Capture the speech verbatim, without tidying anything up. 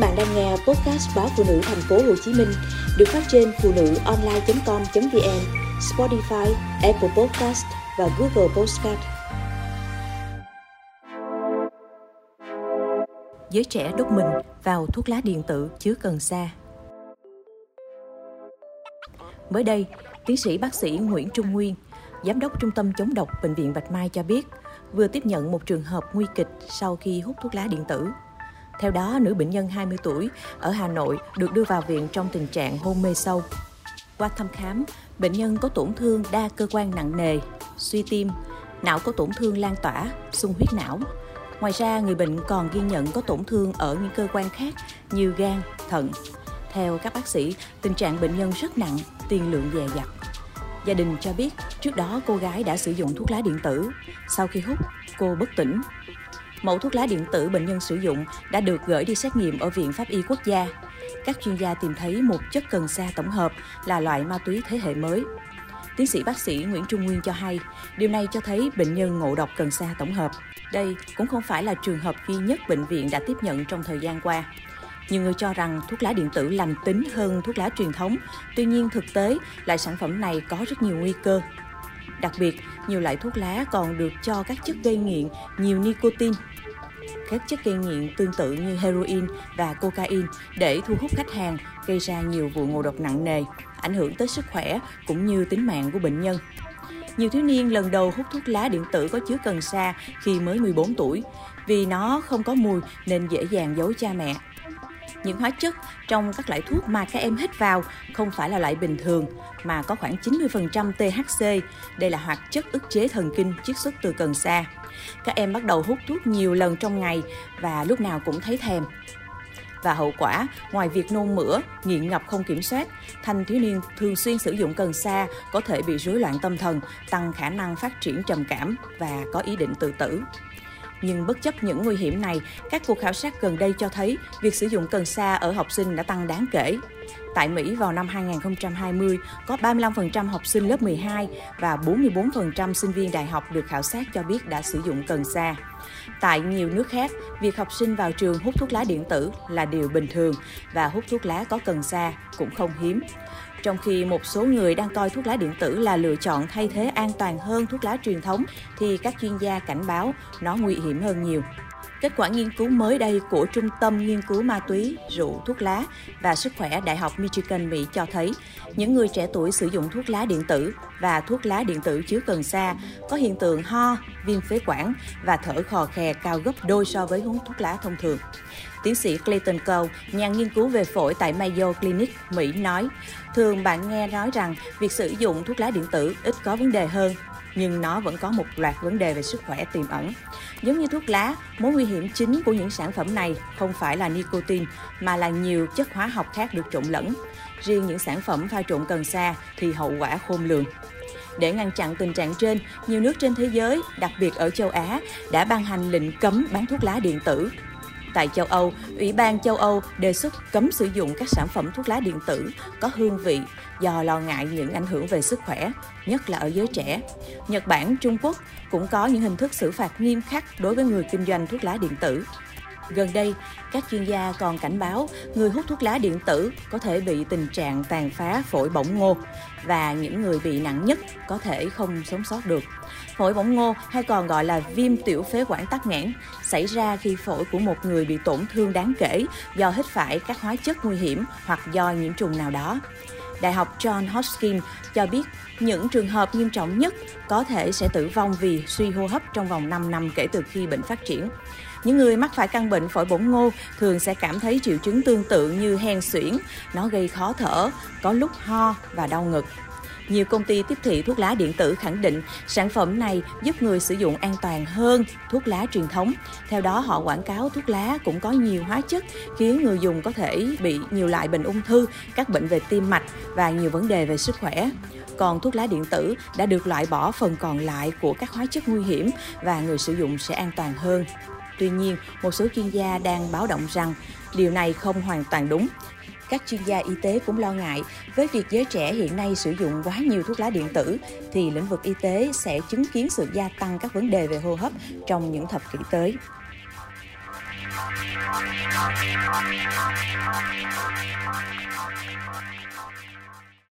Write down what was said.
bạn đang nghe podcast báo Phụ Nữ Thành phố Hồ Chí Minh được phát trên phụ nữ online chấm com chấm vn, Spotify, Apple Podcast và Google Podcast. Giới trẻ đốt mình vào thuốc lá điện tử chứa cần sa. Mới đây, tiến sĩ bác sĩ Nguyễn Trung Nguyên, giám đốc Trung tâm chống độc Bệnh viện Bạch Mai cho biết, vừa tiếp nhận một trường hợp nguy kịch sau khi hút thuốc lá điện tử. Theo đó, nữ bệnh nhân hai mươi tuổi ở Hà Nội được đưa vào viện trong tình trạng hôn mê sâu. Qua thăm khám, bệnh nhân có tổn thương đa cơ quan nặng nề, suy tim, não có tổn thương lan tỏa, xung huyết não. Ngoài ra, người bệnh còn ghi nhận có tổn thương ở những cơ quan khác như gan, thận. Theo các bác sĩ, tình trạng bệnh nhân rất nặng, tiền lượng dè dặt. Gia đình cho biết trước đó cô gái đã sử dụng thuốc lá điện tử. Sau khi hút, cô bất tỉnh. Mẫu thuốc lá điện tử bệnh nhân sử dụng đã được gửi đi xét nghiệm ở Viện Pháp y Quốc gia. Các chuyên gia tìm thấy một chất cần sa tổng hợp là loại ma túy thế hệ mới. Tiến sĩ bác sĩ Nguyễn Trung Nguyên cho hay, điều này cho thấy bệnh nhân ngộ độc cần sa tổng hợp. Đây cũng không phải là trường hợp duy nhất bệnh viện đã tiếp nhận trong thời gian qua. Nhiều người cho rằng thuốc lá điện tử lành tính hơn thuốc lá truyền thống, tuy nhiên thực tế loại sản phẩm này có rất nhiều nguy cơ. Đặc biệt, nhiều loại thuốc lá còn được cho các chất gây nghiện nhiều nicotine. Các chất gây nghiện tương tự như heroin và cocaine để thu hút khách hàng, gây ra nhiều vụ ngộ độc nặng nề, ảnh hưởng tới sức khỏe cũng như tính mạng của bệnh nhân. Nhiều thiếu niên lần đầu hút thuốc lá điện tử có chứa cần sa khi mới mười bốn tuổi, vì nó không có mùi nên dễ dàng giấu cha mẹ. Những hóa chất trong các loại thuốc mà các em hít vào không phải là loại bình thường, mà có khoảng chín mươi phần trăm tê hát xê. Đây là hoạt chất ức chế thần kinh chiết xuất từ cần sa. Các em bắt đầu hút thuốc nhiều lần trong ngày và lúc nào cũng thấy thèm. Và hậu quả, ngoài việc nôn mửa, nghiện ngập không kiểm soát, thanh thiếu niên thường xuyên sử dụng cần sa có thể bị rối loạn tâm thần, tăng khả năng phát triển trầm cảm và có ý định tự tử. Nhưng bất chấp những nguy hiểm này, các cuộc khảo sát gần đây cho thấy việc sử dụng cần sa ở học sinh đã tăng đáng kể. Tại Mỹ vào năm hai không hai không, có ba mươi lăm phần trăm học sinh lớp mười hai và bốn mươi bốn phần trăm sinh viên đại học được khảo sát cho biết đã sử dụng cần sa. Tại nhiều nước khác, việc học sinh vào trường hút thuốc lá điện tử là điều bình thường và hút thuốc lá có cần sa cũng không hiếm. Trong khi một số người đang coi thuốc lá điện tử là lựa chọn thay thế an toàn hơn thuốc lá truyền thống, thì các chuyên gia cảnh báo nó nguy hiểm hơn nhiều. Kết quả nghiên cứu mới đây của Trung tâm Nghiên cứu Ma túy, Rượu, Thuốc lá và Sức khỏe Đại học Michigan, Mỹ cho thấy những người trẻ tuổi sử dụng thuốc lá điện tử và thuốc lá điện tử chứa cần sa có hiện tượng ho, viêm phế quản và thở khò khè cao gấp đôi so với hút thuốc lá thông thường. Tiến sĩ Clayton Cole, nhà nghiên cứu về phổi tại Mayo Clinic, Mỹ nói, thường bạn nghe nói rằng việc sử dụng thuốc lá điện tử ít có vấn đề hơn, nhưng nó vẫn có một loạt vấn đề về sức khỏe tiềm ẩn. Giống như thuốc lá, mối nguy hiểm chính của những sản phẩm này không phải là nicotine, mà là nhiều chất hóa học khác được trộn lẫn. Riêng những sản phẩm pha trộn cần sa thì hậu quả khôn lường. Để ngăn chặn tình trạng trên, nhiều nước trên thế giới, đặc biệt ở châu Á, đã ban hành lệnh cấm bán thuốc lá điện tử. Tại châu Âu, Ủy ban châu Âu đề xuất cấm sử dụng các sản phẩm thuốc lá điện tử có hương vị do lo ngại những ảnh hưởng về sức khỏe, nhất là ở giới trẻ. Nhật Bản, Trung Quốc cũng có những hình thức xử phạt nghiêm khắc đối với người kinh doanh thuốc lá điện tử. Gần đây, các chuyên gia còn cảnh báo người hút thuốc lá điện tử có thể bị tình trạng tàn phá phổi bỏng ngô và những người bị nặng nhất có thể không sống sót được. Phổi bỏng ngô hay còn gọi là viêm tiểu phế quản tắc nghẽn xảy ra khi phổi của một người bị tổn thương đáng kể do hít phải các hóa chất nguy hiểm hoặc do nhiễm trùng nào đó. Đại học John Hopkins cho biết những trường hợp nghiêm trọng nhất có thể sẽ tử vong vì suy hô hấp trong vòng năm năm kể từ khi bệnh phát triển. Những người mắc phải căn bệnh phổi bỏng ngô thường sẽ cảm thấy triệu chứng tương tự như hen suyễn, nó gây khó thở, có lúc ho và đau ngực. Nhiều công ty tiếp thị thuốc lá điện tử khẳng định sản phẩm này giúp người sử dụng an toàn hơn thuốc lá truyền thống. Theo đó, họ quảng cáo thuốc lá cũng có nhiều hóa chất khiến người dùng có thể bị nhiều loại bệnh ung thư, các bệnh về tim mạch và nhiều vấn đề về sức khỏe. Còn thuốc lá điện tử đã được loại bỏ phần còn lại của các hóa chất nguy hiểm và người sử dụng sẽ an toàn hơn. Tuy nhiên, một số chuyên gia đang báo động rằng điều này không hoàn toàn đúng. Các chuyên gia y tế cũng lo ngại với việc giới trẻ hiện nay sử dụng quá nhiều thuốc lá điện tử thì lĩnh vực y tế sẽ chứng kiến sự gia tăng các vấn đề về hô hấp trong những thập kỷ tới.